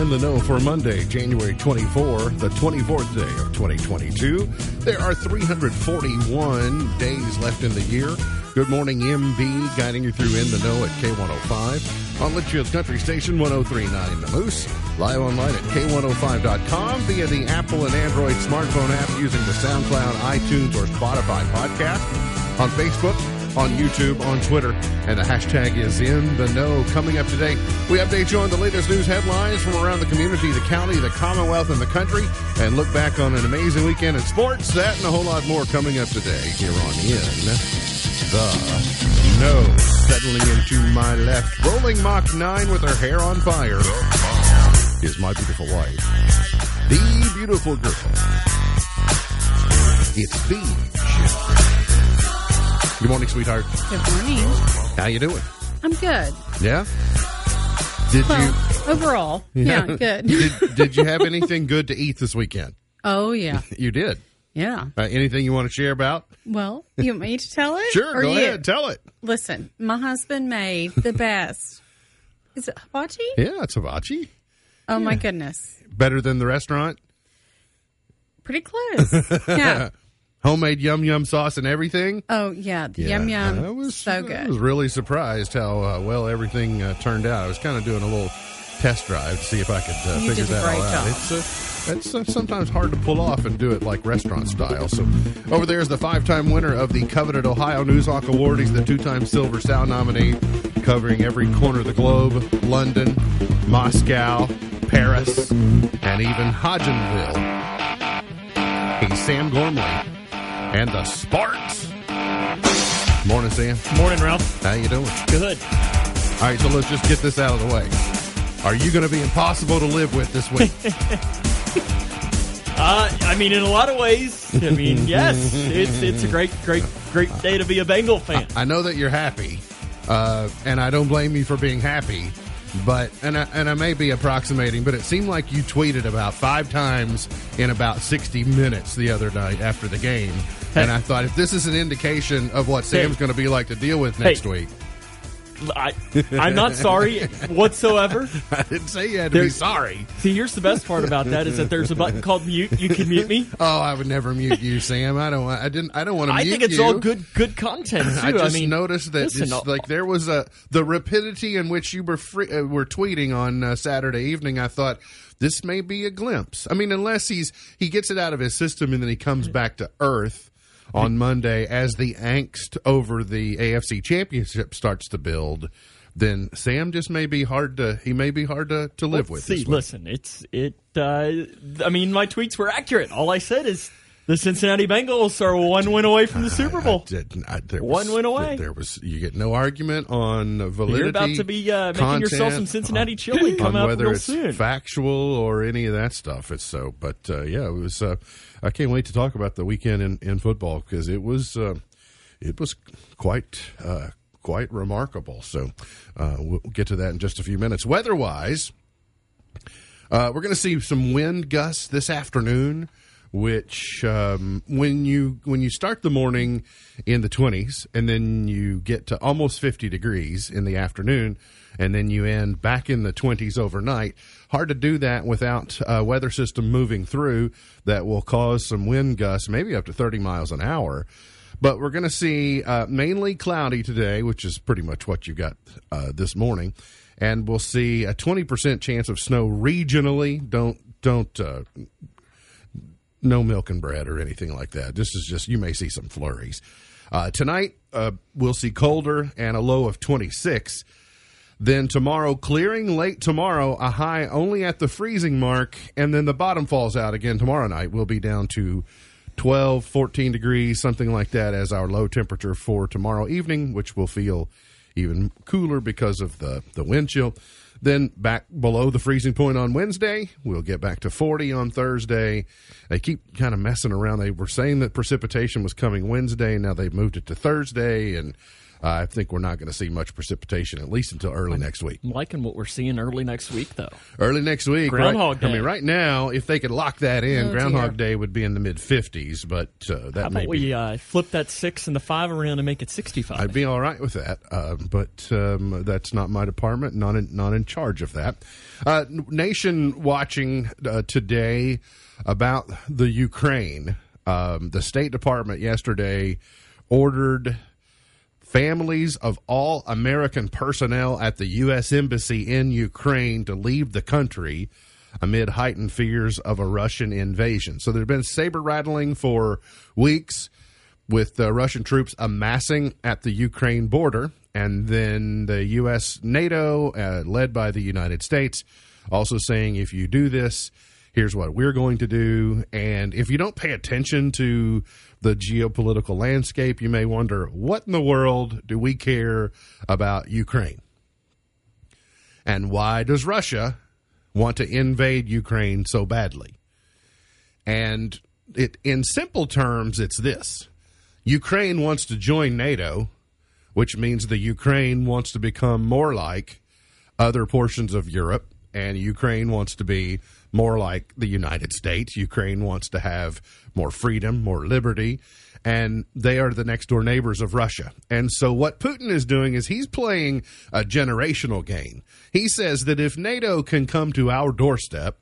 in the know for Monday, January 24, the 24th day of 2022. There are 341 days left in the year. Good morning, MB, guiding you through In the Know at K105. On Litchfield Country Station, 103.9 The Moose. Live online at K105.com via the Apple and Android smartphone app using the SoundCloud, iTunes, or Spotify podcast. On Facebook, on YouTube, on Twitter, and the hashtag is In the Know. Coming up today, we update you on the latest news headlines from around the community, the county, the Commonwealth, and the country, and look back on an amazing weekend in sports. That and a whole lot more coming up today here on In the Know. Settling into my left, rolling Mach 9 with her hair on fire, is my beautiful wife, the beautiful girl. It's Beach. Good morning, sweetheart. Good morning. How you doing? I'm good. Yeah? Overall, yeah good. Did you have anything good to eat this weekend? Oh, yeah. You did? Yeah. Anything you want to share about? Well, you want me to tell it? Sure, or go ahead. Tell it. Listen, my husband made the best. Is it hibachi? Yeah, it's hibachi. Oh, yeah. My goodness. Better than the restaurant? Pretty close. Yeah. Homemade yum-yum sauce and everything? Oh, yeah. The yum-yum. I was so good. I was really surprised how well everything turned out. I was kind of doing a little test drive to see if I could figure that all out. It's sometimes hard to pull off and do it like restaurant style. So over there is the five-time winner of the coveted Ohio News Hawk Award. He's the two-time Silver Sow nominee, covering every corner of the globe, London, Moscow, Paris, and even Hodgenville. He's Sam Gormley. And the Sparks. Morning, Sam. Morning, Ralph. How you doing? Good. All right, so let's just get this out of the way. Are you going to be impossible to live with this week? I mean, in a lot of ways. I mean, yes, it's a great day to be a Bengal fan. I know that you're happy, and I don't blame you for being happy. But and I may be approximating, but it seemed like you tweeted about 5 times in about 60 minutes the other night after the game. Hey. And I thought, if this is an indication of what Sam's going to be like to deal with next week. I'm not sorry whatsoever. I didn't say you had to be sorry. See, here's the best part about that is that there's a button called mute. You can mute me. Oh, I would never mute you, Sam. I don't want to mute you. I think it's all good content, too. I just noticed that there was the rapidity in which you were tweeting on Saturday evening. I thought, this may be a glimpse. I mean, unless he gets it out of his system and then he comes back to earth on Monday, as the angst over the AFC Championship starts to build, then Sam just may be hard to live with. See, listen, I mean, my tweets were accurate. All I said is the Cincinnati Bengals are one win away from the Super Bowl. One win away. You get no argument on validity. You're about to be making yourself some Cincinnati chili come out real soon. Whether it's factual or any of that stuff. It was. I can't wait to talk about the weekend in football because it was quite remarkable. So we'll get to that in just a few minutes. Weather-wise, we're going to see some wind gusts this afternoon, which when you start the morning in the 20s and then you get to almost 50 degrees in the afternoon and then you end back in the 20s overnight. Hard to do that without a weather system moving through that will cause some wind gusts, maybe up to 30 miles an hour. But we're going to see mainly cloudy today, which is pretty much what you got this morning. And we'll see a 20% chance of snow regionally. No milk and bread or anything like that. This is just, you may see some flurries. Tonight, we'll see colder and a low of 26. Then tomorrow, clearing late tomorrow, a high only at the freezing mark. And then the bottom falls out again tomorrow night. We'll be down to 12, 14 degrees, something like that, as our low temperature for tomorrow evening, which will feel even cooler because of the wind chill. Then back below the freezing point on Wednesday, we'll get back to 40 on Thursday. They keep kind of messing around. They were saying that precipitation was coming Wednesday. Now they've moved it to Thursday, and I think we're not going to see much precipitation, at least until early next week. I'm liking what we're seeing early next week, though. Early next week. Groundhog Day. I mean, right now, if they could lock that in, Groundhog Day would be in the mid-50s, but that How about we flip that 6 and the 5 around and make it 65? I'd be all right with that, but that's not my department, not in charge of that. Nation watching today about the Ukraine. The State Department yesterday ordered families of all American personnel at the U.S. Embassy in Ukraine to leave the country amid heightened fears of a Russian invasion. So there have been saber-rattling for weeks with Russian troops amassing at the Ukraine border, and then the U.S. NATO, led by the United States, also saying if you do this, here's what we're going to do. And if you don't pay attention to the geopolitical landscape, you may wonder, what in the world do we care about Ukraine? And why does Russia want to invade Ukraine so badly? And in simple terms, it's this. Ukraine wants to join NATO, which means the Ukraine wants to become more like other portions of Europe, and Ukraine wants to be more like the United States. Ukraine wants to have more freedom, more liberty, and they are the next-door neighbors of Russia. And so what Putin is doing is he's playing a generational game. He says that if NATO can come to our doorstep,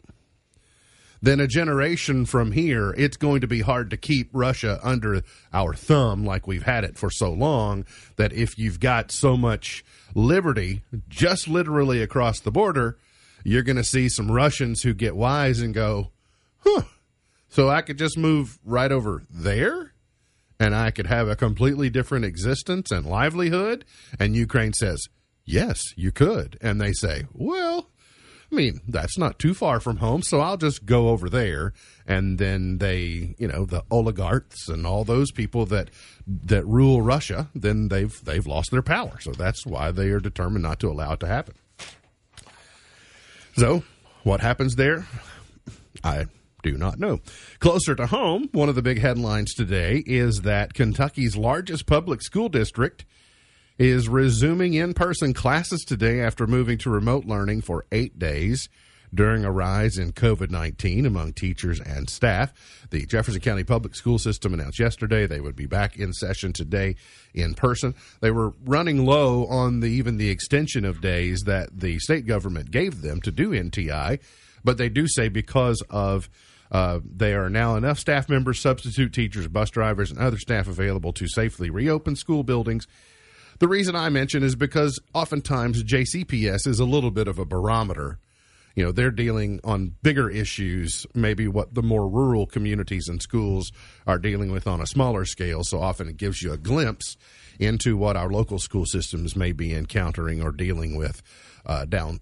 then a generation from here, it's going to be hard to keep Russia under our thumb like we've had it for so long, that if you've got so much liberty just literally across the border, you're going to see some Russians who get wise and go, huh, so I could just move right over there and I could have a completely different existence and livelihood? And Ukraine says, yes, you could. And they say, well, I mean, that's not too far from home, so I'll just go over there. And then they, you know, the oligarchs and all those people that rule Russia, then they've lost their power. So that's why they are determined not to allow it to happen. So, what happens there? I do not know. Closer to home, one of the big headlines today is that Kentucky's largest public school district is resuming in-person classes today after moving to remote learning for 8 days during a rise in COVID-19 among teachers and staff. The Jefferson County Public School System announced yesterday they would be back in session today in person. They were running low on even the extension of days that the state government gave them to do NTI, but they do say because of they are now enough staff members, substitute teachers, bus drivers, and other staff available to safely reopen school buildings. The reason I mention is because oftentimes JCPS is a little bit of a barometer. You know, they're dealing on bigger issues, maybe what the more rural communities and schools are dealing with on a smaller scale. So often it gives you a glimpse into what our local school systems may be encountering or dealing with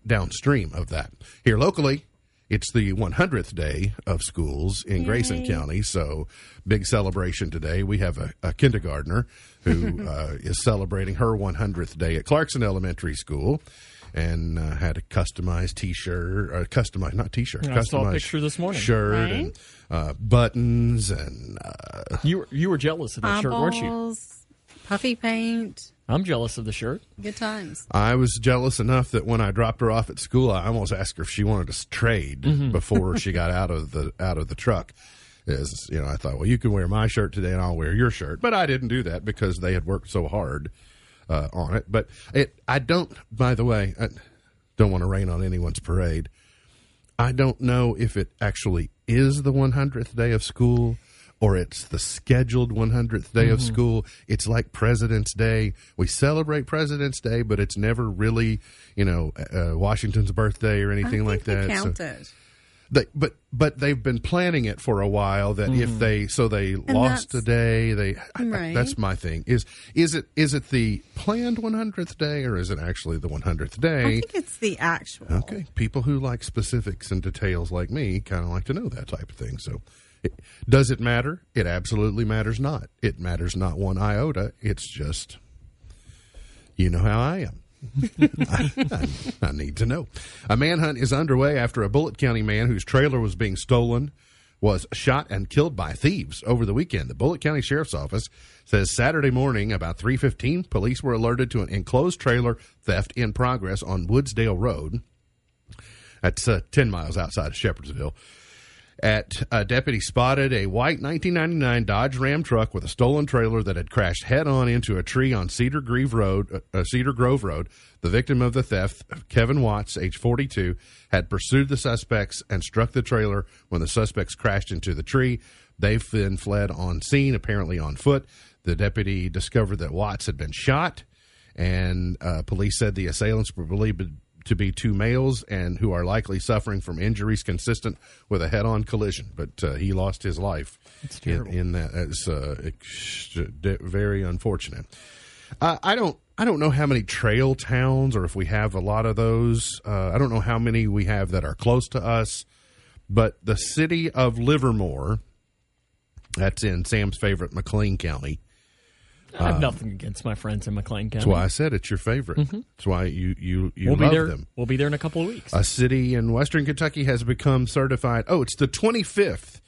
downstream of that. Here locally, it's the 100th day of schools in Grayson County, so big celebration today. We have a kindergartner who is celebrating her 100th day at Clarkson Elementary School. And had a customized T-shirt, or customized, not T-shirt. I saw a picture this morning. Shirt, right? And buttons, and you were jealous of that shirt, weren't you? Puffy paint. I'm jealous of the shirt. Good times. I was jealous enough that when I dropped her off at school, I almost asked her if she wanted to trade before she got out of the truck. Is, you know, I thought, well, you can wear my shirt today, and I'll wear your shirt. But I didn't do that because they had worked so hard on it. But I don't want to rain on anyone's parade. I don't know if it actually is the 100th day of school or it's the scheduled 100th day of school. It's like President's Day. We celebrate President's Day, but it's never really, you know, Washington's birthday or anything like that. But they've been planning it for a while. That if they lost a day, that's my thing. Is it the planned 100th day or is it actually the 100th day? I think it's the actual. Okay, people who like specifics and details like me kind of like to know that type of thing. So, does it matter? It absolutely matters not. It matters not one iota. It's just, you know how I am. I need to know. A manhunt is underway after a Bullitt County man whose trailer was being stolen was shot and killed by thieves over the weekend. The Bullitt County Sheriff's Office says Saturday morning about 3:15, police were alerted to an enclosed trailer theft in progress on Woodsdale Road. That's 10 miles outside of Shepherdsville. A deputy spotted a white 1999 Dodge Ram truck with a stolen trailer that had crashed head-on into a tree on Cedar Grove Road. The victim of the theft, Kevin Watts, age 42, had pursued the suspects and struck the trailer when the suspects crashed into the tree. They then fled on scene, apparently on foot. The deputy discovered that Watts had been shot, and police said the assailants were believed to be two males and who are likely suffering from injuries consistent with a head-on collision. But he lost his life in that. It's very unfortunate. I don't know how many trail towns or if we have a lot of those. I don't know how many we have that are close to us. But the city of Livermore, that's in Sam's favorite McLean County. I have nothing against my friends in McLean County. That's why I said it's your favorite. Mm-hmm. That's why you love them. We'll be there in a couple of weeks. A city in Western Kentucky has become certified. Oh, it's the 25th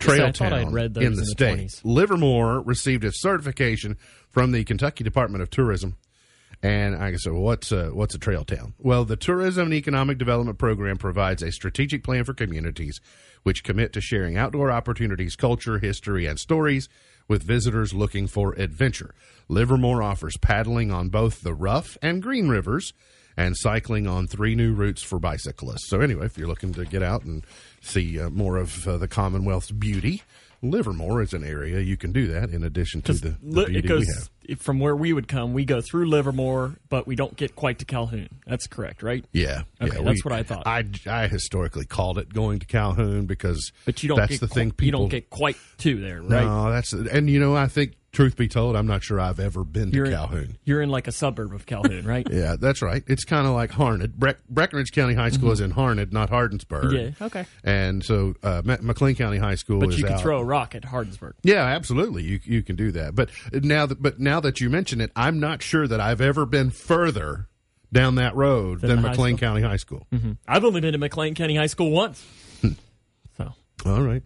trail town in the state. Livermore received its certification from the Kentucky Department of Tourism. And I said, well, what's a trail town? Well, the Tourism and Economic Development Program provides a strategic plan for communities which commit to sharing outdoor opportunities, culture, history, and stories with visitors looking for adventure. Livermore offers paddling on both the Rough and Green Rivers and cycling on three new routes for bicyclists. So anyway, if you're looking to get out and see more of the Commonwealth's beauty, Livermore is an area you can do that in addition to the beauty we have. From where we would come, we go through Livermore, but we don't get quite to Calhoun. That's correct, right? Yeah. Okay, that's what I thought. I historically called it going to Calhoun because that's the thing people... You don't get quite to there, right? No, I think, truth be told, I'm not sure I've ever been to Calhoun. You're in like a suburb of Calhoun, right? Yeah, that's right. It's kind of like Harned. Breckenridge County High School is in Harned, not Hardinsburg. Yeah, okay. And so McLean County High School is out. But you can throw a rock at Hardinsburg. Yeah, absolutely. You can do that. But now that you mention it, I'm not sure that I've ever been further down that road than McLean County High School. Mm-hmm. I've only been to McLean County High School once. So, all right.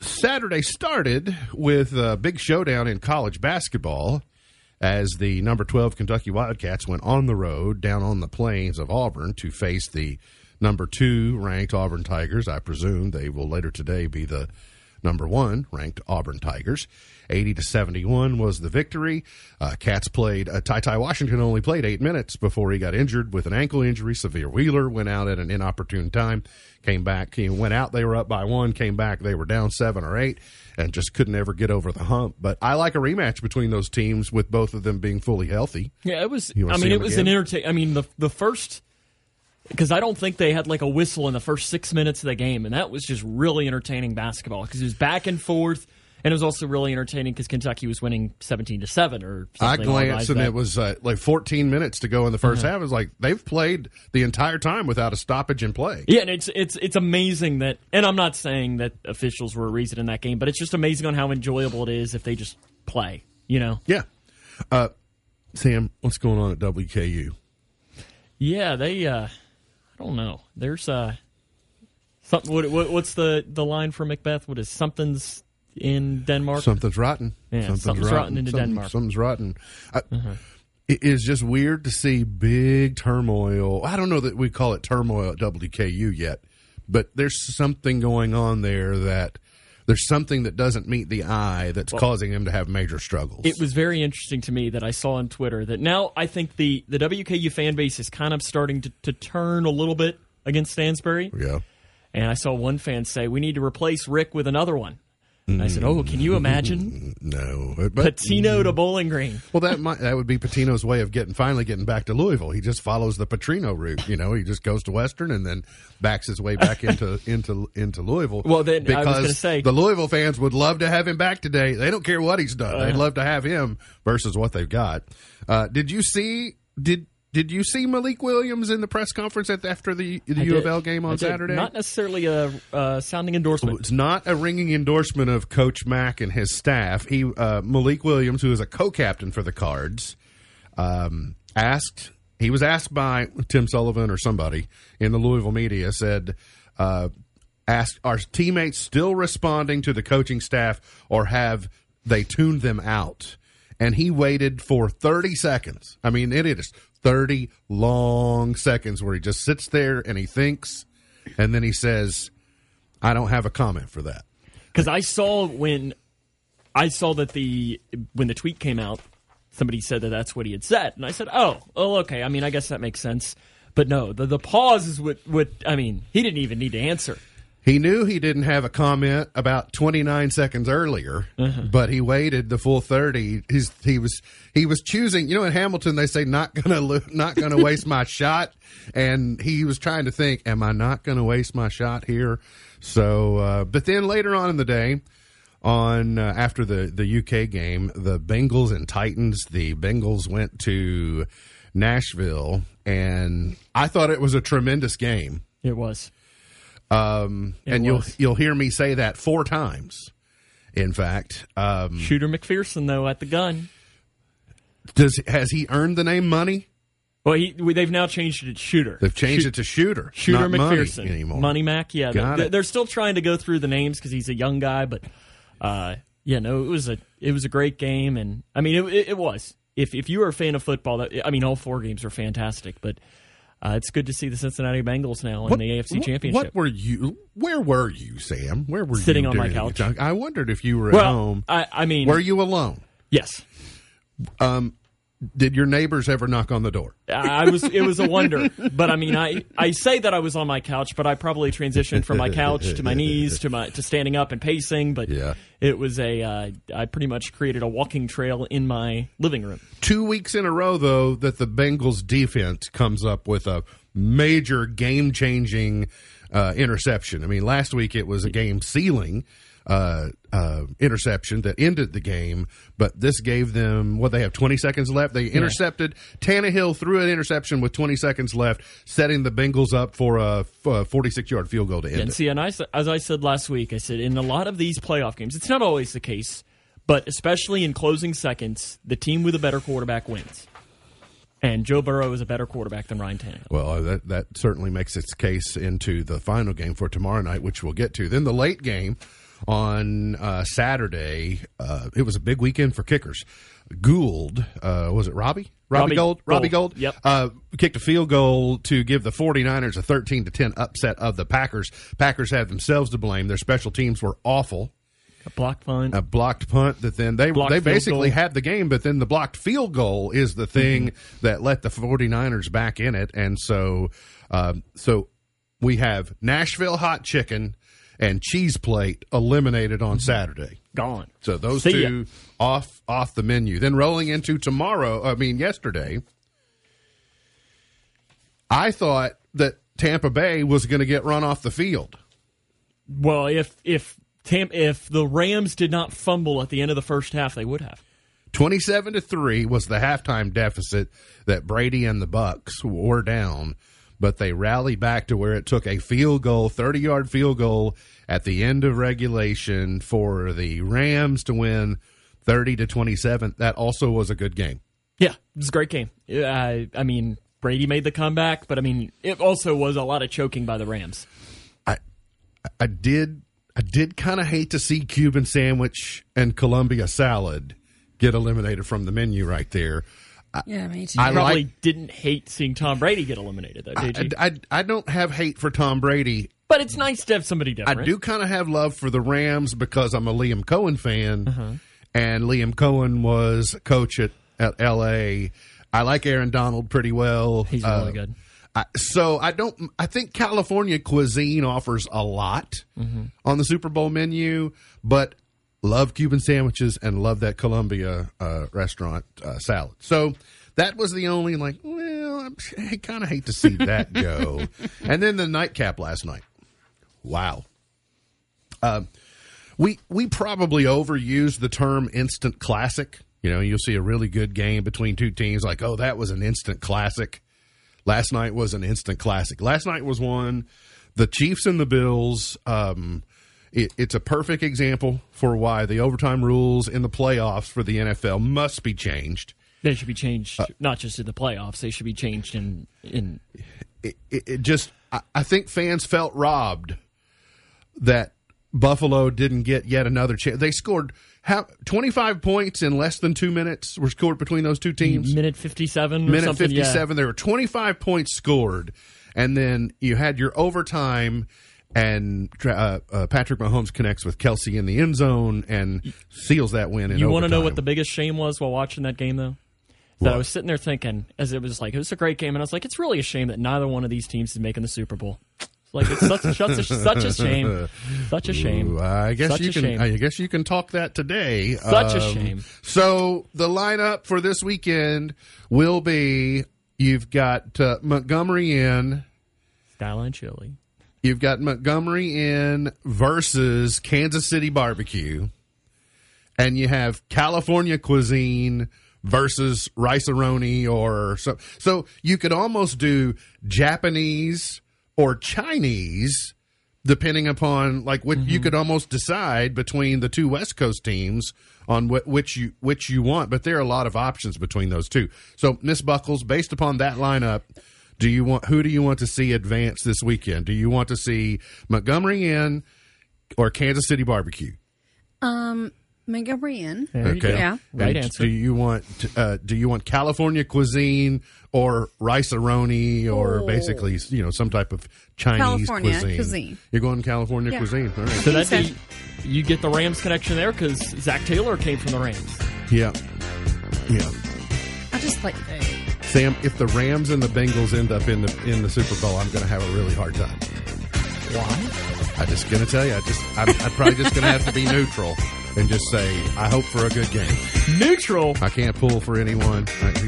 Saturday started with a big showdown in college basketball as the number 12 Kentucky Wildcats went on the road down on the plains of Auburn to face the number 2 ranked Auburn Tigers. I presume they will later today be the number 1 ranked Auburn Tigers. 80-71 was the victory. Cats played. Ty Washington only played 8 minutes before he got injured with an ankle injury. Severe Wheeler went out at an inopportune time. Came back. He went out. They were up by 1. Came back. They were down 7 or 8, and just couldn't ever get over the hump. But I like a rematch between those teams with both of them being fully healthy. Yeah, it was. I mean, it was again? An entertaining. I mean, the first. Because I don't think they had like a whistle in the first 6 minutes of the game, and that was just really entertaining basketball because it was back and forth. And it was also really entertaining because Kentucky was winning 17-7 or something. I glanced, and it was like 14 minutes to go in the first half. It was like they've played the entire time without a stoppage in play. Yeah, and it's amazing that – and I'm not saying that officials were a reason in that game, but it's just amazing on how enjoyable it is if they just play, you know? Yeah. Sam, what's going on at WKU? Yeah, they I don't know. There's something. What's the line for Macbeth? What is something's – in Denmark? Something's rotten. Yeah, something's rotten into Denmark. Something's rotten. It is just weird to see big turmoil. I don't know that we call it turmoil at WKU yet, but there's something going on there that there's something that doesn't meet the eye that's causing them to have major struggles. It was very interesting to me that I saw on Twitter that now I think the WKU fan base is kind of starting to turn a little bit against Stansbury. Yeah. And I saw one fan say, we need to replace Rick with another one. And I said, "Oh, can you imagine? No, Patino to Bowling Green." Well, that would be Patino's way of finally getting back to Louisville. He just follows the Petrino route, you know. He just goes to Western and then backs his way back into Louisville. Well, then because I was going to say the Louisville fans would love to have him back today. They don't care what he's done; they'd love to have him versus what they've got. Did you see Malik Williams in the press conference after the U of L game on Saturday? Not necessarily a sounding endorsement. It's not a ringing endorsement of Coach Mack and his staff. Malik Williams, who is a co-captain for the Cards, was asked by Tim Sullivan or somebody in the Louisville media, said, Ask, are teammates still responding to the coaching staff, or have they tuned them out? And he waited for 30 seconds. I mean, it is 30 long seconds where he just sits there and he thinks, and then he says, I don't have a comment for that. Because I saw that when the tweet came out, somebody said that that's what he had said. And I said, oh, okay. I mean, I guess that makes sense. But no, the pause is what I mean, he didn't even need to answer. He knew he didn't have a comment about 29 seconds earlier, but he waited the full 30. He was choosing. You know, in Hamilton they say not gonna waste my shot, and he was trying to think, am I not gonna waste my shot here? So, but then later on in the day, after the UK game, the Bengals and Titans, the Bengals went to Nashville, and I thought it was a tremendous game. It was. You'll hear me say that 4 times, in fact. Shooter McPherson, though, at the gun. Has he earned the name Money? Well, they've now changed it to Shooter. They've changed it to Shooter. Shooter McPherson. Money anymore. Money Mac, yeah. They're still trying to go through the names because he's a young guy, but, it was a great game. And, I mean, it was. If you were a fan of football, all 4 games were fantastic, but... it's good to see the Cincinnati Bengals now in the AFC Championship. Where were you, Sam? Where were you? Sitting on my couch. I wondered if you were at home. Were you alone? Yes. Did your neighbors ever knock on the door? It was a wonder. But I mean, I say that I was on my couch, but I probably transitioned from my couch to my knees to standing up and pacing. But yeah. It was I pretty much created a walking trail in my living room. 2 weeks in a row, though, that the Bengals defense comes up with a major game-changing interception. I mean, last week it was a game-sealing interception that ended the game, but this gave them, they have 20 seconds left. They intercepted. Yeah. Tannehill threw an interception with 20 seconds left, setting the Bengals up for a 46-yard field goal to end it. And as I said last week, I said in a lot of these playoff games, it's not always the case, but especially in closing seconds, the team with a better quarterback wins. And Joe Burrow is a better quarterback than Ryan Tannehill. Well, that certainly makes its case into the final game for tomorrow night, which we'll get to. Then the late game on Saturday, it was a big weekend for kickers. Gould, was it Robbie? Robbie Gould? Yep. Kicked a field goal to give the 49ers a 13-10 upset of the Packers. Packers have themselves to blame. Their special teams were awful. A blocked punt. A blocked punt that then they basically had the game, but then the blocked field goal is the thing that let the 49ers back in it. And so we have Nashville hot chicken and cheese plate eliminated on Saturday. Gone. So those two off the menu. Then rolling into yesterday, I thought that Tampa Bay was going to get run off the field. Well, if the Rams did not fumble at the end of the first half, they would have. 27-3 was the halftime deficit that Brady and the Bucks wore down, but they rallied back to where it took a field goal, 30-yard field goal at the end of regulation for the Rams to win 30-27. That also was a good game. Yeah, it was a great game. Brady made the comeback, but it also was a lot of choking by the Rams. I did kind of hate to see Cuban sandwich and Columbia salad get eliminated from the menu right there. Yeah, me too. I probably didn't hate seeing Tom Brady get eliminated, though, did you? I don't have hate for Tom Brady. But it's nice to have somebody different. I do kind of have love for the Rams because I'm a Liam Cohen fan, and Liam Cohen was coach at L.A. I like Aaron Donald pretty well. He's really good. I think California cuisine offers a lot on the Super Bowl menu, but love Cuban sandwiches and love that Columbia restaurant salad. So that was the only, I kind of hate to see that go. And then the nightcap last night. Wow. We probably overuse the term instant classic. You know, you'll see a really good game between two teams like, oh, that was an instant classic. Last night was an instant classic. Last night was one, the Chiefs and the Bills. It's a perfect example for why the overtime rules in the playoffs for the NFL must be changed. They should be changed not just in the playoffs. They should be changed in. I think fans felt robbed that Buffalo didn't get yet another chance. They scored 25 points in less than 2 minutes were scored between those two teams. Minute 57 or minute something. Minute 57. Yeah. There were 25 points scored. And then you had your overtime, and Patrick Mahomes connects with Kelsey in the end zone and seals that win in overtime. You want to know what the biggest shame was while watching that game, though? That I was sitting there thinking, as it was like, it was a great game, and I was like, it's really a shame that neither one of these teams is making the Super Bowl. Like, it's such a shame. Such a shame. I guess you can talk that today. Such a shame. So the lineup for this weekend will be, you've got Montgomery Inn. Skyline Chili. You've got Montgomery Inn versus Kansas City Barbecue. And you have California Cuisine versus Rice-A-Roni or so. So you could almost do Japanese or Chinese, depending upon like what you could almost decide between the two West Coast teams on which you want. But there are a lot of options between those two. So, Miss Buckles, based upon that lineup, who do you want to see advance this weekend? Do you want to see Montgomery Inn or Kansas City Barbecue? Montgomery Inn. Okay. Yeah. Right answer. Do you want California Cuisine or Rice-A-Roni or basically, some type of Chinese cuisine? You're going California Cuisine. All right. So that'd be, you get the Rams connection there because Zach Taylor came from the Rams. Yeah. Yeah. I just like that. Sam, if the Rams and the Bengals end up in the Super Bowl, I'm going to have a really hard time. Why? I'm just going to tell you. I'm probably just going to have to be neutral. And just say, I hope for a good game. Neutral. I can't pull for anyone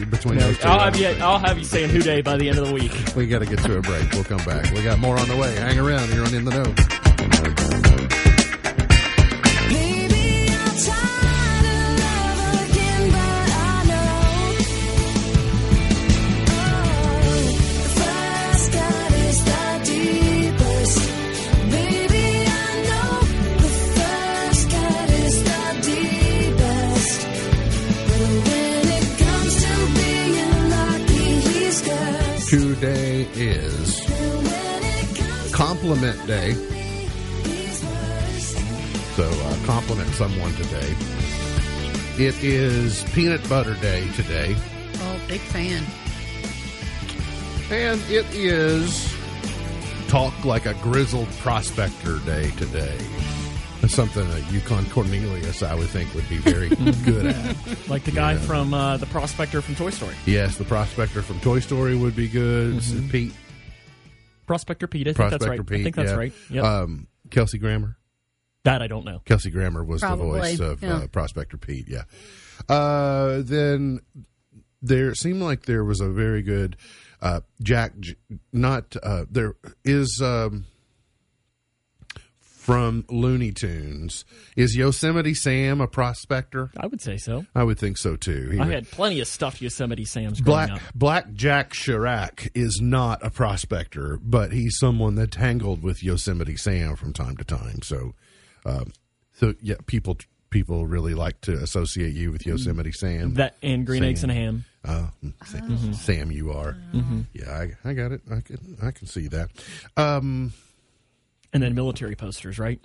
between those two. I'll have you saying Houday by the end of the week. We got to get to a break. We'll come back. We got more on the way. Hang around. You're on In the Know. Maybe I'm tired of love again, but I know. Oh, the first cut is the deepest. Today is Compliment Day. So compliment someone today. It is Peanut Butter Day today. Oh, big fan. And it is Talk Like a Grizzled Prospector Day today. That's something that Yukon Cornelius, I would think, would be very good at. Like the guy from the prospector from Toy Story. Yes, the prospector from Toy Story would be good. Mm-hmm. Pete. Prospector Pete, I think that's right. I think that's right. Yep. Kelsey Grammer. That I don't know. Kelsey Grammer was probably the voice of Prospector Pete, yeah. Then there seemed like there was a very good from Looney Tunes. Is Yosemite Sam a prospector? I would say so. I would think so, too. I had plenty of stuffed Yosemite Sams growing up. Black Jack Chirac is not a prospector, but he's someone that tangled with Yosemite Sam from time to time. So, yeah, people really like to associate you with Yosemite Sam. That and Green Eggs and Ham. Sam you are. Mm-hmm. Yeah, I got it. I can see that. And then military posters, right?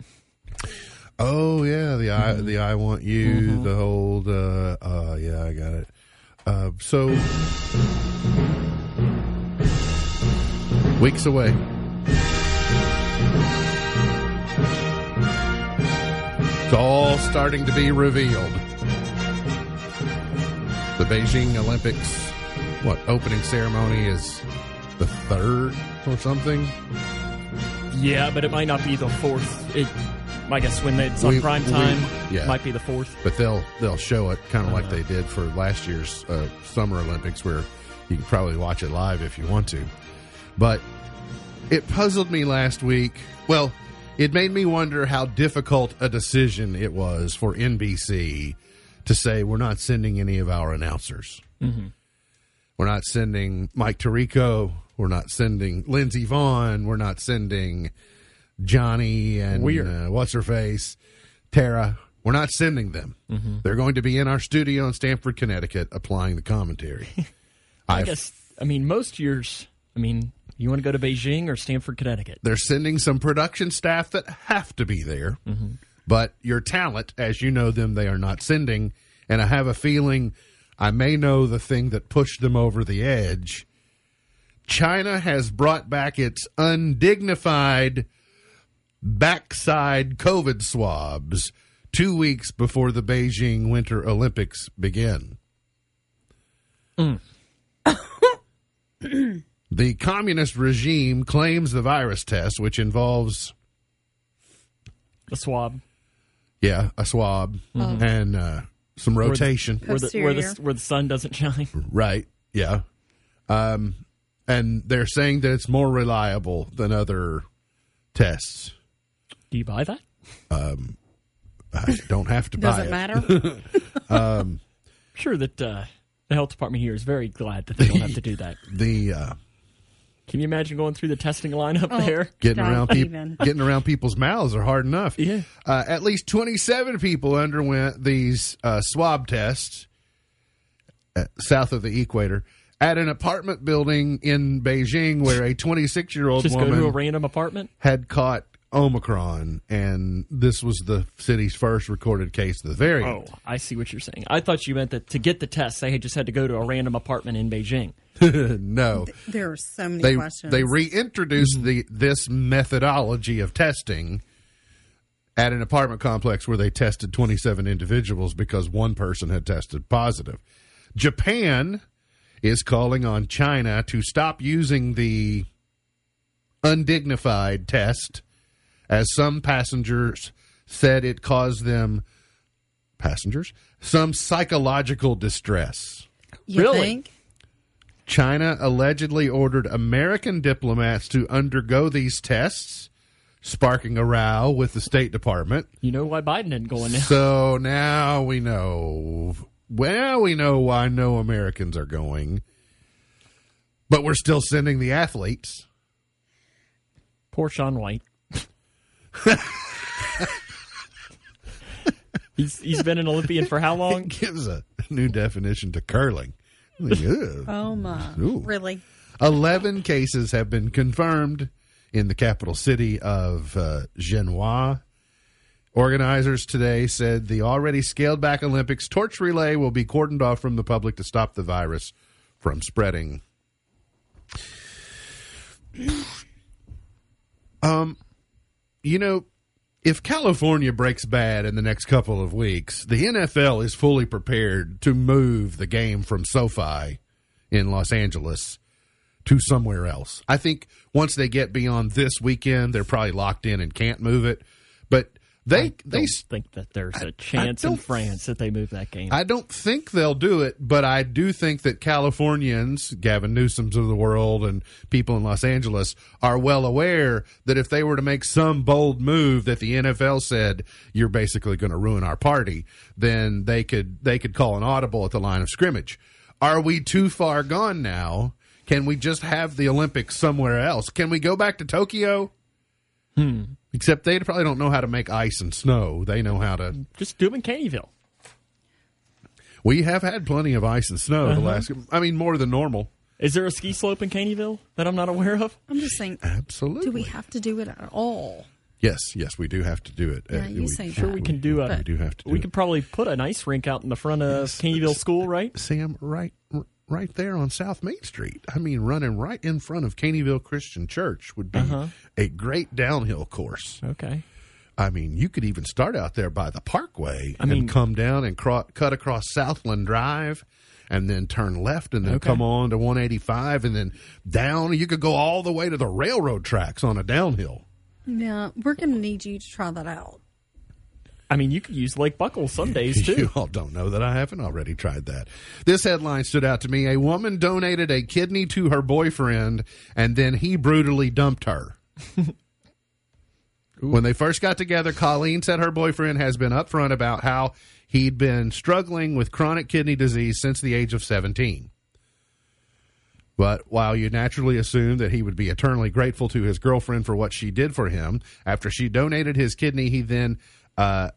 Oh yeah, the "I Want You," the old, yeah, I got it. So weeks away. It's all starting to be revealed. The Beijing Olympics, opening ceremony is the 3rd or something. Yeah, but it might not be the 4th. I guess when it's on prime time, it might be the 4th. But they'll show it kind of like they did for last year's Summer Olympics, where you can probably watch it live if you want to. But it puzzled me last week. Well, it made me wonder how difficult a decision it was for NBC to say, we're not sending any of our announcers. Mm-hmm. We're not sending Mike Tirico. We're not sending Lindsey Vaughn. We're not sending Johnny and what's-her-face, Tara. We're not sending them. Mm-hmm. They're going to be in our studio in Stamford, Connecticut, applying the commentary. I guess, most years, You want to go to Beijing or Stamford, Connecticut? They're sending some production staff that have to be there. Mm-hmm. But your talent, as you know them, they are not sending. And I have a feeling I may know the thing that pushed them over the edge. China has brought back its undignified backside COVID swabs 2 weeks before the Beijing Winter Olympics begin. Mm. The communist regime claims the virus test, which involves a swab. Yeah, a swab. Mm-hmm. And some rotation. Where the sun doesn't shine. Right, yeah. And they're saying that it's more reliable than other tests. Do you buy that? I don't have to buy it. Doesn't matter? I'm sure that the health department here is very glad that they don't have to do that. Can you imagine going through the testing lineup there? Getting around people's mouths are hard enough. Yeah. At least 27 people underwent these swab tests south of the equator at an apartment building in Beijing where a 26-year-old woman go to a random apartment? Had caught Omicron, and this was the city's first recorded case of the variant. Oh, I see what you're saying. I thought you meant that to get the test, they just had to go to a random apartment in Beijing. No. There are so many questions. They reintroduced this methodology of testing at an apartment complex where they tested 27 individuals because one person had tested positive. Japan is calling on China to stop using the undignified test, as some passengers said it caused them some psychological distress. You think? China allegedly ordered American diplomats to undergo these tests, sparking a row with the State Department. You know why Biden didn't go in there. So now we know. Well, we know why no Americans are going. But we're still sending the athletes. Poor Shaun White. He's been an Olympian for how long? It gives a new definition to curling. Oh, my. Ooh. Really? 11 cases have been confirmed in the capital city of Genoa. Organizers today said the already scaled-back Olympics torch relay will be cordoned off from the public to stop the virus from spreading. You know, if California breaks bad in the next couple of weeks, the NFL is fully prepared to move the game from SoFi in Los Angeles to somewhere else. I think once they get beyond this weekend, they're probably locked in and can't move it. But I don't think that there's a chance in France that they move that game. I don't think they'll do it, but I do think that Californians, Gavin Newsom's of the world and people in Los Angeles, are well aware that if they were to make some bold move that the NFL said, you're basically going to ruin our party, then they could call an audible at the line of scrimmage. Are we too far gone now? Can we just have the Olympics somewhere else? Can we go back to Tokyo? Except they probably don't know how to make ice and snow. They know how to just do them in Caneyville. We have had plenty of ice and snow the last. I mean, more than normal. Is there a ski slope in Caneyville that I'm not aware of? I'm just saying. Absolutely. Do we have to do it at all? Yes, we do have to do it. Yeah, we could probably put an ice rink out in the front of Caneyville School, right? Sam, right there on South Main Street. I mean, running right in front of Caneyville Christian Church would be a great downhill course. Okay. I mean, you could even start out there by the parkway and come down and cut across Southland Drive and then turn left and then come on to 185 and then down. You could go all the way to the railroad tracks on a downhill. Yeah, we're going to need you to try that out. I mean, you could use Lake Buckle some days, too. You all don't know that I haven't already tried that. This headline stood out to me. A woman donated a kidney to her boyfriend, and then he brutally dumped her. When they first got together, Colleen said her boyfriend has been upfront about how he'd been struggling with chronic kidney disease since the age of 17. But while you naturally assume that he would be eternally grateful to his girlfriend for what she did for him, after she donated his kidney, he then...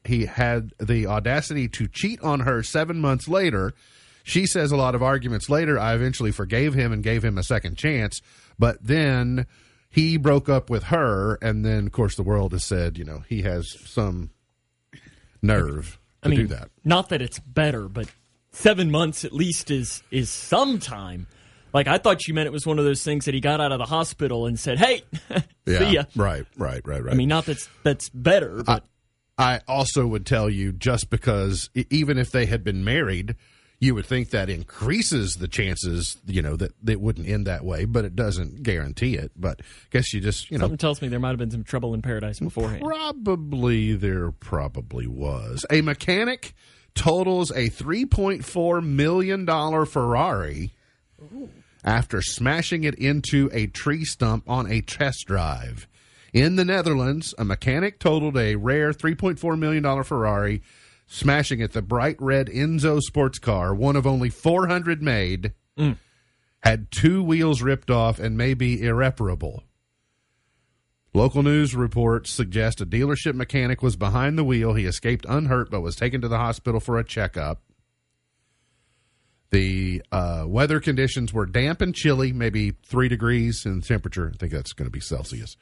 he had the audacity to cheat on her 7 months later She says a lot of arguments later, I eventually forgave him and gave him a second chance, but then he broke up with her, and then, of course, the world has said, you know, he has some nerve to do that. Not that it's better, but 7 months at least is some time. Like, I thought you meant it was one of those things that he got out of the hospital and said, hey, see ya. Right. I mean, not that's better, but... I also would tell you, just because even if they had been married, you would think that increases the chances, you know, that it wouldn't end that way, but it doesn't guarantee it. But I guess you just, you know. Something tells me there might have been some trouble in paradise beforehand. There probably was. A mechanic totals a $3.4 million Ferrari after smashing it into a tree stump on a test drive. In the Netherlands, a mechanic totaled a rare $3.4 million Ferrari, smashing it. The bright red Enzo sports car, one of only 400 made, had two wheels ripped off and may be irreparable. Local news reports suggest a dealership mechanic was behind the wheel. He escaped unhurt but was taken to the hospital for a checkup. The weather conditions were damp and chilly, maybe 3 degrees in temperature. I think that's going to be Celsius.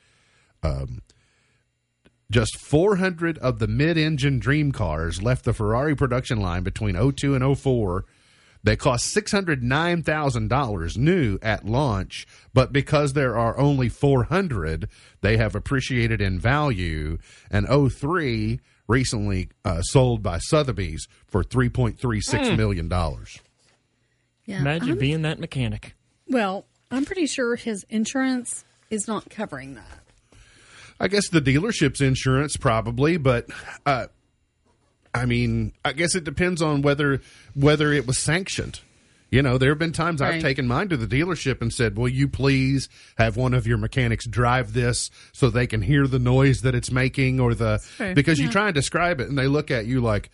Just 400 of the mid-engine dream cars left the Ferrari production line between 2002 and 2004. They cost $609,000 new at launch, but because there are only 400, they have appreciated in value. And 2003 recently sold by Sotheby's for $3.36 million. Yeah, imagine being that mechanic. Well, I'm pretty sure his insurance is not covering that. I guess the dealership's insurance probably, but I mean, I guess it depends on whether it was sanctioned. You know, there have been times I've taken mine to the dealership and said, will you please have one of your mechanics drive this so they can hear the noise that it's making or the because you try and describe it and they look at you like,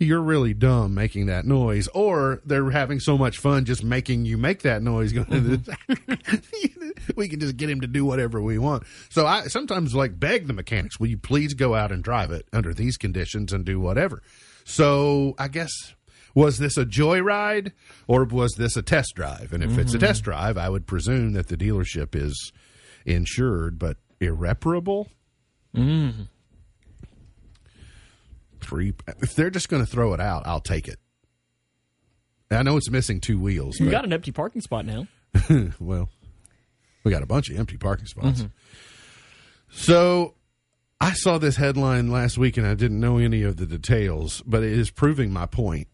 you're really dumb making that noise, or they're having so much fun just making you make that noise. We can just get him to do whatever we want. So I sometimes beg the mechanics, will you please go out and drive it under these conditions and do whatever? So I guess, was this a joyride or was this a test drive? And if it's a test drive, I would presume that the dealership is insured, but irreparable? If they're just going to throw it out, I'll take it. I know it's missing two wheels. You got an empty parking spot now. Well, we got a bunch of empty parking spots. So I saw this headline last week and I didn't know any of the details, but it is proving my point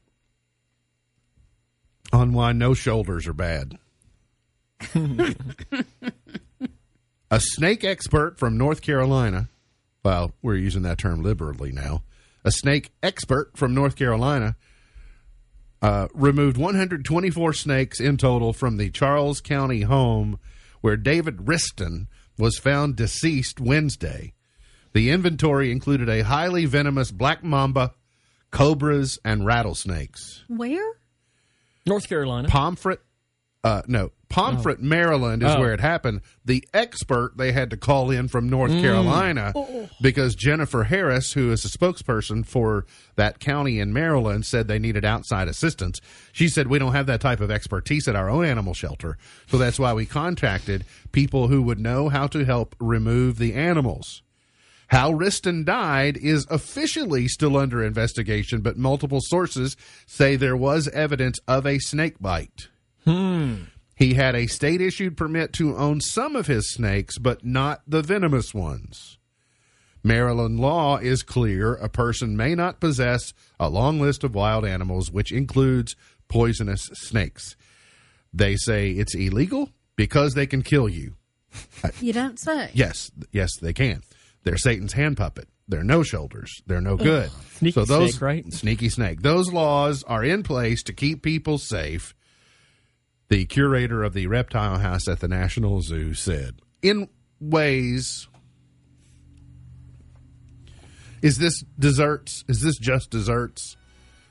on why no shoulders are bad. A snake expert from North Carolina, well, we're using that term liberally now, a snake expert from North Carolina removed 124 snakes in total from the Charles County home where David Riston was found deceased Wednesday. The inventory included a highly venomous black mamba, cobras, and rattlesnakes. Where? North Carolina. Pomfret, Maryland is where it happened. The expert they had to call in from North Carolina because Jennifer Harris, who is a spokesperson for that county in Maryland, said they needed outside assistance. She said, we don't have that type of expertise at our own animal shelter. So that's why we contacted people who would know how to help remove the animals. How Riston died is officially still under investigation, but multiple sources say there was evidence of a snake bite. He had a state-issued permit to own some of his snakes, but not the venomous ones. Maryland law is clear. A person may not possess a long list of wild animals, which includes poisonous snakes. They say it's illegal because they can kill you. You don't say. Yes, they can. They're Satan's hand puppet. They're no shoulders. They're no good. Sneaky snake. Those laws are in place to keep people safe. The curator of the reptile house at the National Zoo said, in ways, is this desserts? Is this just desserts?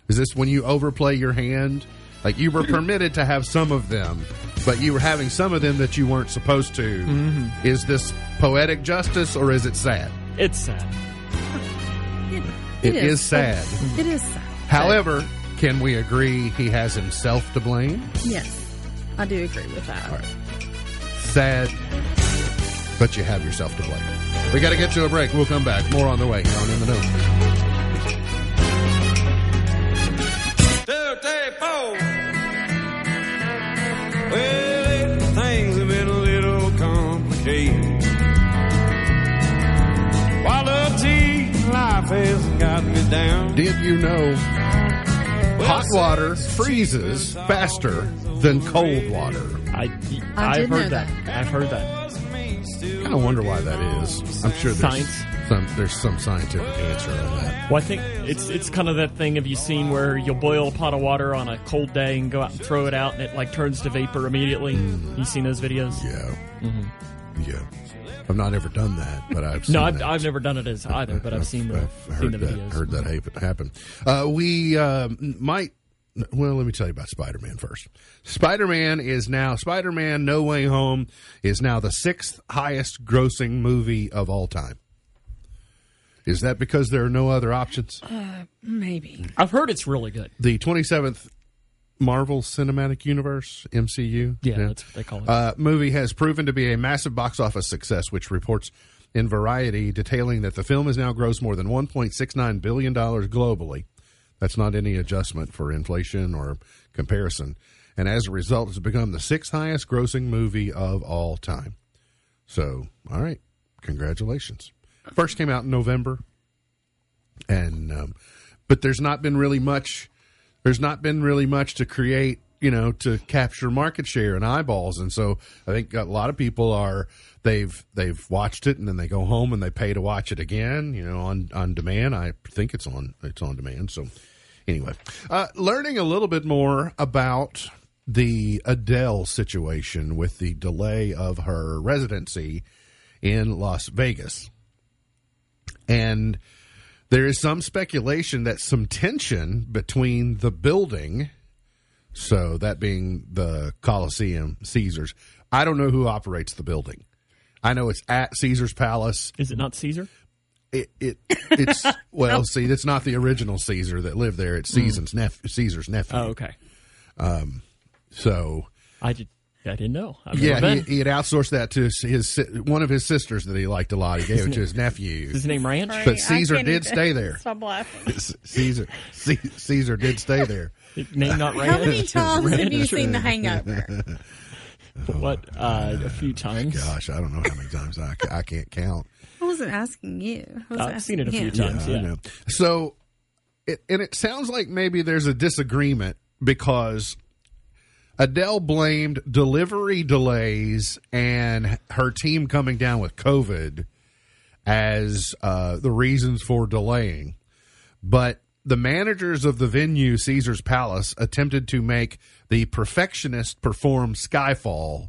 Is this when you overplay your hand? Like, you were permitted to have some of them, but you were having some of them that you weren't supposed to. Is this poetic justice or is it sad? It's sad. It is sad. However, Can we agree he has himself to blame? Yes, I do agree with that. All right. Sad, but you have yourself to blame. We got to get to a break. We'll come back. More on the way on In the Know. Well, things have been a little complicated. Quality life has got me down. Did you know hot water freezes faster than cold water? I've heard that. I've heard that. I kind of wonder why that is. I'm sure there's some scientific answer on that. Well, I think it's kind of that thing have you seen where you'll boil a pot of water on a cold day and go out and throw it out and it like turns to vapor immediately? Mm-hmm. You seen those videos? Yeah. Mm-hmm. Yeah. I've not ever done that, but I've seen I've never done it as either, but I've seen the videos. Heard that happen. Well, let me tell you about Spider-Man first. Spider-Man No Way Home is now the 6th highest grossing movie of all time. Is that because there are no other options? Maybe. I've heard it's really good. The 27th Marvel Cinematic Universe, MCU. Yeah, that's what they call it. Movie has proven to be a massive box office success, which reports in Variety detailing that the film has now grossed more than $1.69 billion globally. That's not any adjustment for inflation or comparison. And as a result, it's become the 6th highest grossing movie of all time. So, all right, congratulations. First came out in November, and but there's not been really much to create, you know, to capture market share and eyeballs, and so I think a lot of people they've watched it and then they go home and they pay to watch it again, you know, on demand. I think it's on demand. So anyway, learning a little bit more about the Adele situation with the delay of her residency in Las Vegas. And there is some speculation that some tension between the building, so that being the Coliseum, Caesars. I don't know who operates the building. I know it's at Caesars Palace. Is it not Caesar? It's well, see, it's not the original Caesar that lived there. It's Caesar's nephew. Oh, okay. So I didn't know. Yeah, he had outsourced that to one of his sisters that he liked a lot. He gave it to his nephew. Is his name Ranch? Right, but Caesar did stay there. Stop laughing. Caesar did stay there. Name not Ranch. How many times have you seen The Hangover? A few times. Gosh, I don't know how many times. I can't count. I wasn't asking you. I've seen it a few times. Yeah, I know. So, it sounds like maybe there's a disagreement because Adele blamed delivery delays and her team coming down with COVID as the reasons for delaying. But the managers of the venue, Caesar's Palace, attempted to make the Perfectionist perform Skyfall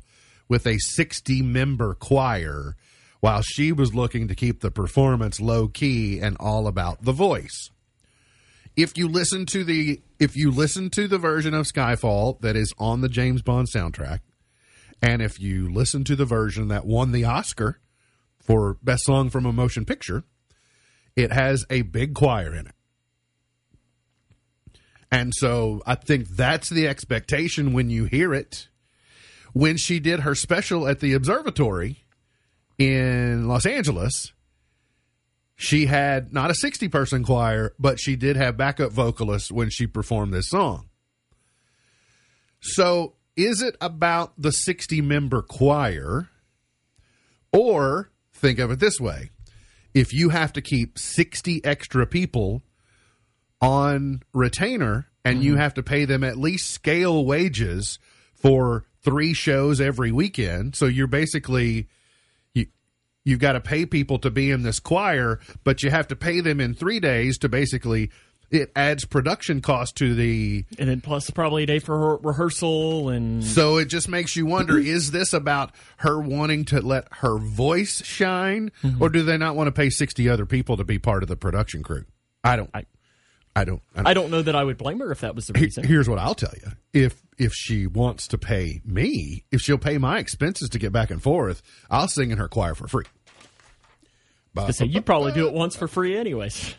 with a 60-member choir while she was looking to keep the performance low-key and all about the voice. If you listen to the version of Skyfall that is on the James Bond soundtrack, and if you listen to the version that won the Oscar for Best Song from a Motion Picture, it has a big choir in it. And so I think that's the expectation when you hear it. When she did her special at the Observatory in Los Angeles, she had not a 60-person choir, but she did have backup vocalists when she performed this song. So is it about the 60-member choir? Or think of it this way. If you have to keep 60 extra people on retainer and you have to pay them at least scale wages for 3 shows every weekend, so you're basically... You've got to pay people to be in this choir, but you have to pay them in 3 days to basically – it adds production cost to the – And then plus probably a day for rehearsal and – So it just makes you wonder, is this about her wanting to let her voice shine, or do they not want to pay 60 other people to be part of the production crew? I don't know that I would blame her if that was the reason. Here's what I'll tell you. If she wants to pay me, if she'll pay my expenses to get back and forth, I'll sing in her choir for free. You'd probably do it once for free anyways.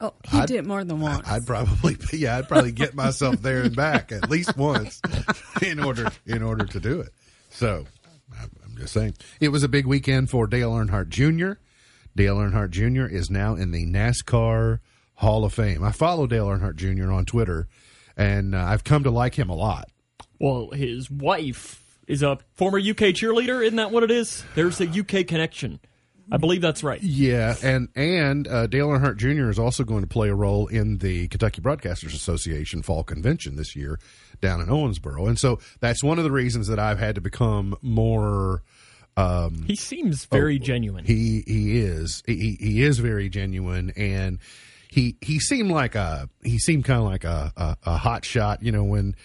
Oh, he did more than once. I'd probably get myself there and back at least once in order to do it. So I'm just saying it was a big weekend for Dale Earnhardt Jr. Dale Earnhardt Jr. is now in the NASCAR Hall of Fame. I follow Dale Earnhardt Jr. on Twitter, and I've come to like him a lot. Well, his wife is a former UK cheerleader. Isn't that what it is? There's a UK connection. I believe that's right. Yeah, and Dale Earnhardt Jr. is also going to play a role in the Kentucky Broadcasters Association Fall Convention this year down in Owensboro. And so that's one of the reasons that I've had to become more... he seems very genuine. He is. He is very genuine, and he seemed kind of like a hot shot, you know, when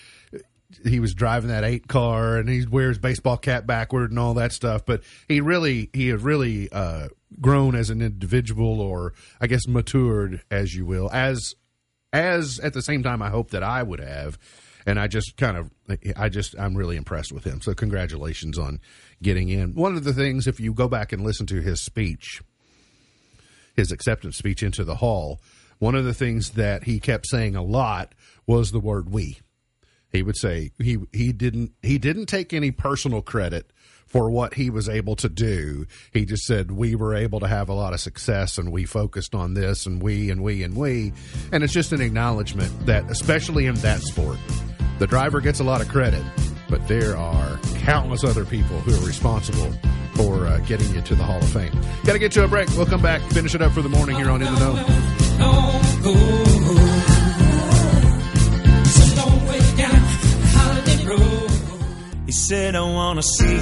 he was driving that 8 car and he wears baseball cap backward and all that stuff. But he had really grown as an individual, or I guess matured, as you will, as at the same time I hope that I would have. And I'm really impressed with him. So congratulations on getting in. One of the things, if you go back and listen to his speech, his acceptance speech into the hall, one of the things that he kept saying a lot was the word "we." He would say he didn't take any personal credit for what he was able to do. He just said, we were able to have a lot of success, and we focused on this, and we. And it's just an acknowledgement that, especially in that sport, the driver gets a lot of credit, but there are countless other people who are responsible for getting you to the Hall of Fame. Got to get you a break. We'll come back, finish it up for the morning here on In the Know. So don't wait down Holiday Road. He said, I want to see you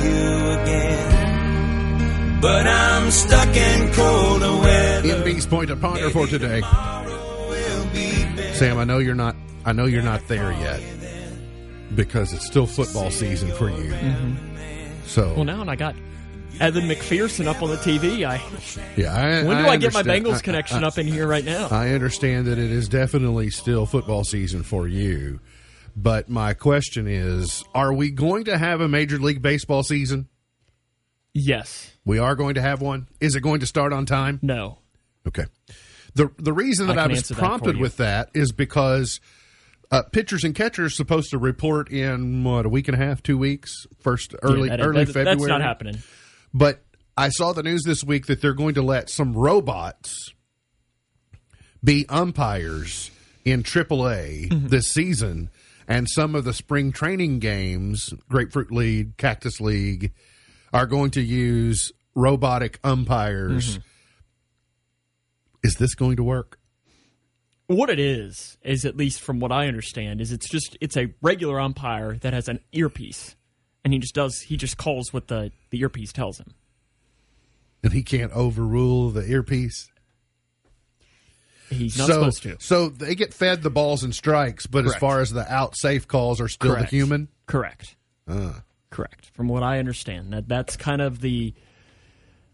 again, but I'm stuck in cold weather. MB's point to ponder for today. Sam, I know you're not there yet, because it's still football season for you. Mm-hmm. So well, now, and I got Evan McPherson up on the TV. When do I get my Bengals connection up in here right now? I understand that it is definitely still football season for you, but my question is, are we going to have a Major League Baseball season? Yes, we are going to have one. Is it going to start on time? No. Okay. The reason that I was prompted with that is because pitchers and catchers are supposed to report in, what, a week and a half, 2 weeks, early February. That's not happening. But I saw the news this week that they're going to let some robots be umpires in AAA this season, and some of the spring training games, Grapefruit League, Cactus League, are going to use robotic umpires. Mm-hmm. Is this going to work? What it is at least from what I understand, is it's a regular umpire that has an earpiece, and he just calls what the earpiece tells him. And he can't overrule the earpiece? He's not supposed to. So they get fed the balls and strikes, but correct, as far as the out safe calls are still correct, the human? Correct. Correct. From what I understand, that's kind of the.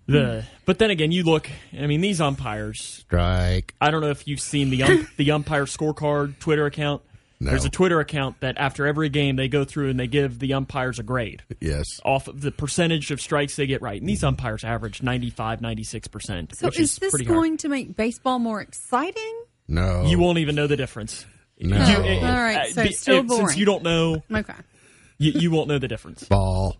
But then again, you look, I mean, these umpires. Strike. I don't know if you've seen the umpire scorecard Twitter account. No. There's a Twitter account that after every game they go through and they give the umpires a grade. Yes. Off of the percentage of strikes they get right. And these umpires average 95, 96%. So is this going to make baseball more exciting? No. You won't even know the difference. No. All right, so it's still boring. Since you don't know, okay, you won't know the difference. Ball.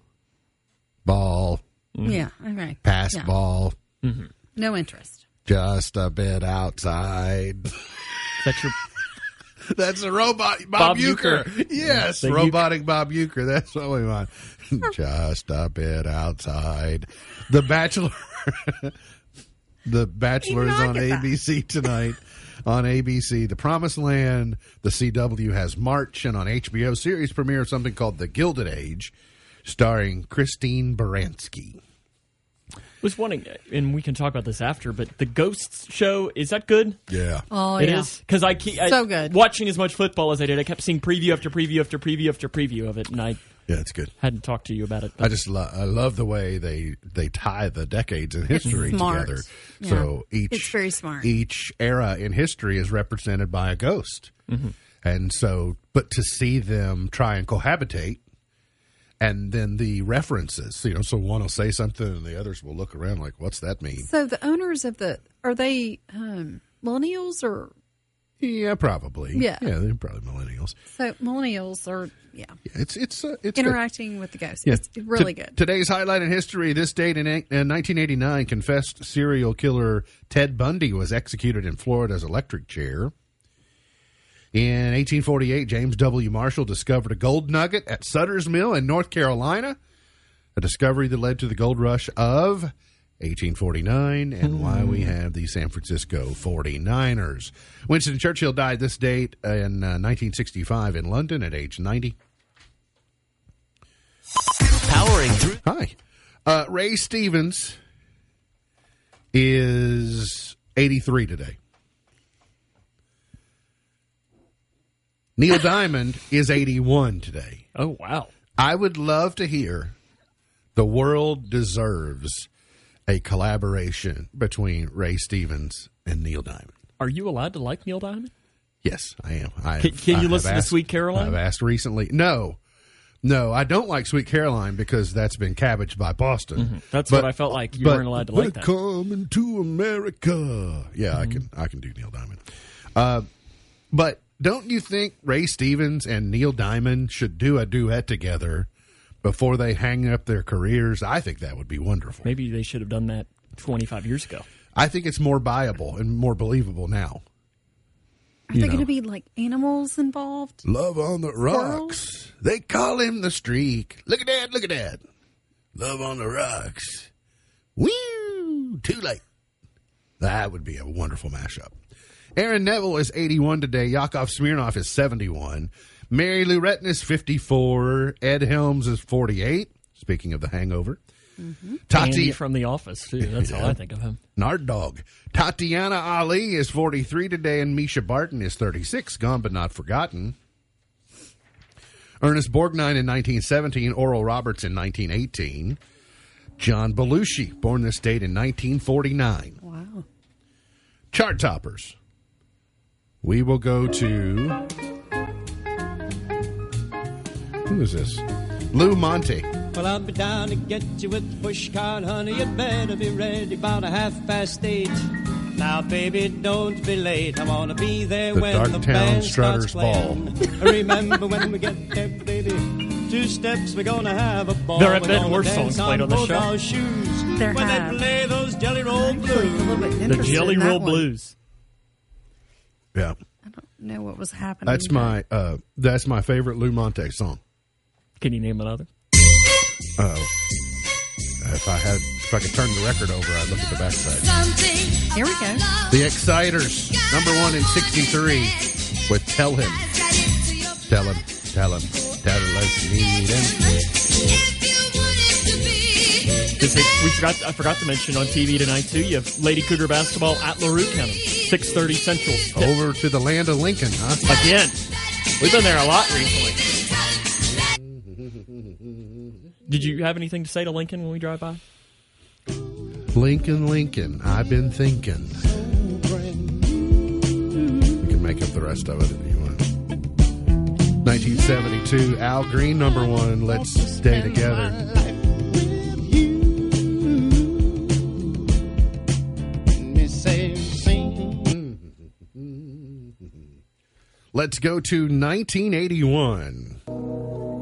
Mm. Yeah, all right. Pass ball. Mm-hmm. No interest. Just a bit outside. That's your... That's a robot, Bob Uecker. Yes, robotic Uecker. Bob Uecker. That's what we want. Just a bit outside. The Bachelor. The Bachelor's on ABC tonight. On ABC, The Promised Land. The CW has March, and on HBO, series premiere of something called The Gilded Age, starring Christine Baranski. Was wanting, and we can talk about this after, but the Ghosts show, is that good? Yeah. Oh, it is? Because so good. Watching as much football as I did, I kept seeing preview after preview after preview after preview of it, and yeah, it's good. Hadn't talked to you about it. But. I just love the way they tie the decades in history together. Yeah. So it's very smart. Each era in history is represented by a ghost. Mm-hmm. And so, but to see them try and cohabitate, and then the references, you know, so one will say something and the others will look around like, what's that mean? So the owners of are they millennials or? Yeah, probably. Yeah. Yeah, they're probably millennials. So millennials are, yeah. It's interacting with the ghosts. Yeah. It's really good. Today's highlight in history, this date in 1989, confessed serial killer Ted Bundy was executed in Florida's electric chair. In 1848, James W. Marshall discovered a gold nugget at Sutter's Mill in North Carolina, a discovery that led to the gold rush of 1849 and why we have the San Francisco 49ers. Winston Churchill died this date in 1965 in London at age 90. Powering through. Hi. Ray Stevens is 83 today. Neil Diamond is 81 today. Oh, wow. I would love to hear The World Deserves a collaboration between Ray Stevens and Neil Diamond. Are you allowed to like Neil Diamond? Yes, I am. Can you listen to Sweet Caroline? I've asked recently. No, I don't like Sweet Caroline because that's been cabbaged by Boston. Mm-hmm. But what I felt like. You weren't allowed to like that. Coming to America. Yeah, mm-hmm. I can do Neil Diamond. But don't you think Ray Stevens and Neil Diamond should do a duet together before they hang up their careers? I think that would be wonderful. Maybe they should have done that 25 years ago. I think it's more viable and more believable now. Are they going to be like animals involved? Love on the rocks. World? They call him the streak. Look at that, look at that. Love on the rocks. Woo! Too late. That would be a wonderful mashup. Aaron Neville is 81 today. Yakov Smirnoff is 71. Mary Lou Retton is 54. Ed Helms is 48. Speaking of The Hangover. Mm-hmm. Andy from The Office, too. That's how I think of him. Nard Dog. Tatiana Ali is 43 today, and Misha Barton is 36. Gone but not forgotten. Ernest Borgnine in 1917. Oral Roberts in 1918. John Belushi, born this date in 1949. Wow. Chart toppers. We will go to... Who is this? Lou Monte. Well, I'll be down to get you with the push cart, honey. You better be ready about 8:30. Now, baby, don't be late. I want to be there when the band starts playing. Remember when we get there, baby. Two steps, we're going to have a ball. There have been worse songs played on the show. Shoes. There when have. They play those Jelly Roll Blues. The Jelly Roll Blues. Yeah. I don't know what was happening. That's my favorite Lou Monte song. Can you name another? Uh-oh. If I could turn the record over, I'd look at the backside. Here we go. The Exciters, #1 in 63 with Tell Him. Tell him, tell him, tell us we need him. I forgot to mention on TV tonight, too, you have Lady Cougar basketball at LaRue County, 6:30 Central. Over to the land of Lincoln, huh? Again. We've been there a lot recently. Did you have anything to say to Lincoln when we drive by? Lincoln, Lincoln, I've been thinking. You can make up the rest of it if you want. 1972, Al Green, #1, Let's Stay Together. Let's go to 1981.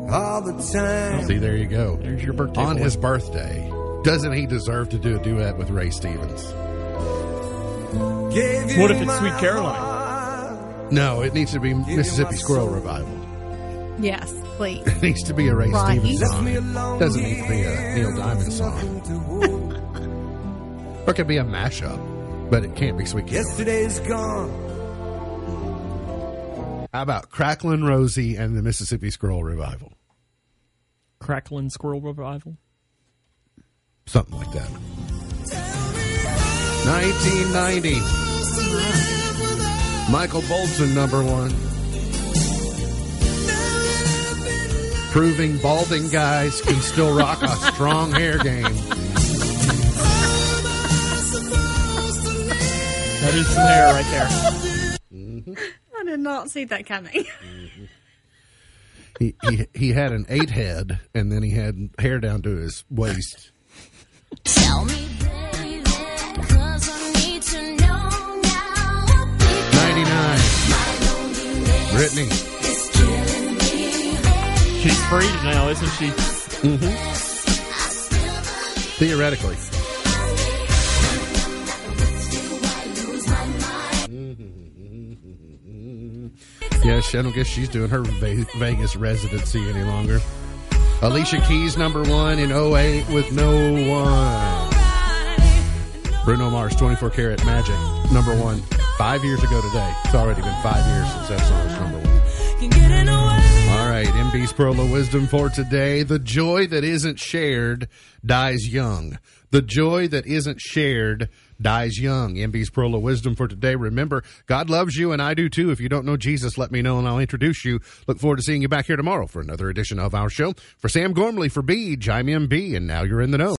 All the time. See, there you go. There's your birthday. On his birthday. Doesn't he deserve to do a duet with Ray Stevens? What if it's Sweet Caroline? No, it needs to be Mississippi Squirrel Revival. Yes, please. It needs to be a Ray Stevens song. It doesn't need to be a Neil Diamond song. Or it could be a mashup, but it can't be Sweet Caroline. Yesterday's gone. How about Cracklin' Rosie and the Mississippi Squirrel Revival? Cracklin' Squirrel Revival? Something like that. 1990. Wow. Michael Bolton, #1. Proving balding guys can still rock a strong hair game. That is some hair right there. Mm-hmm. I did not see that coming. He had an 8 head, and then he had hair down to his waist. Tell me, baby, 'cause I need to know now. Brittany. She's free now, isn't she? Mm-hmm. Theoretically. Yeah, I don't guess she's doing her Vegas residency any longer. Alicia Keys, number one in 08 with No One. Bruno Mars, 24 Karat Magic, number one 5 years ago today. It's already been 5 years since that song was number one. All right, MB's Pearl of Wisdom for today. The joy that isn't shared dies young. The joy that isn't shared dies young. MB's Pearl of Wisdom for today. Remember, God loves you and I do too. If you don't know Jesus, let me know and I'll introduce you. Look forward to seeing you back here tomorrow for another edition of our show. For Sam Gormley, for Beej, I'm MB, and now you're in the know.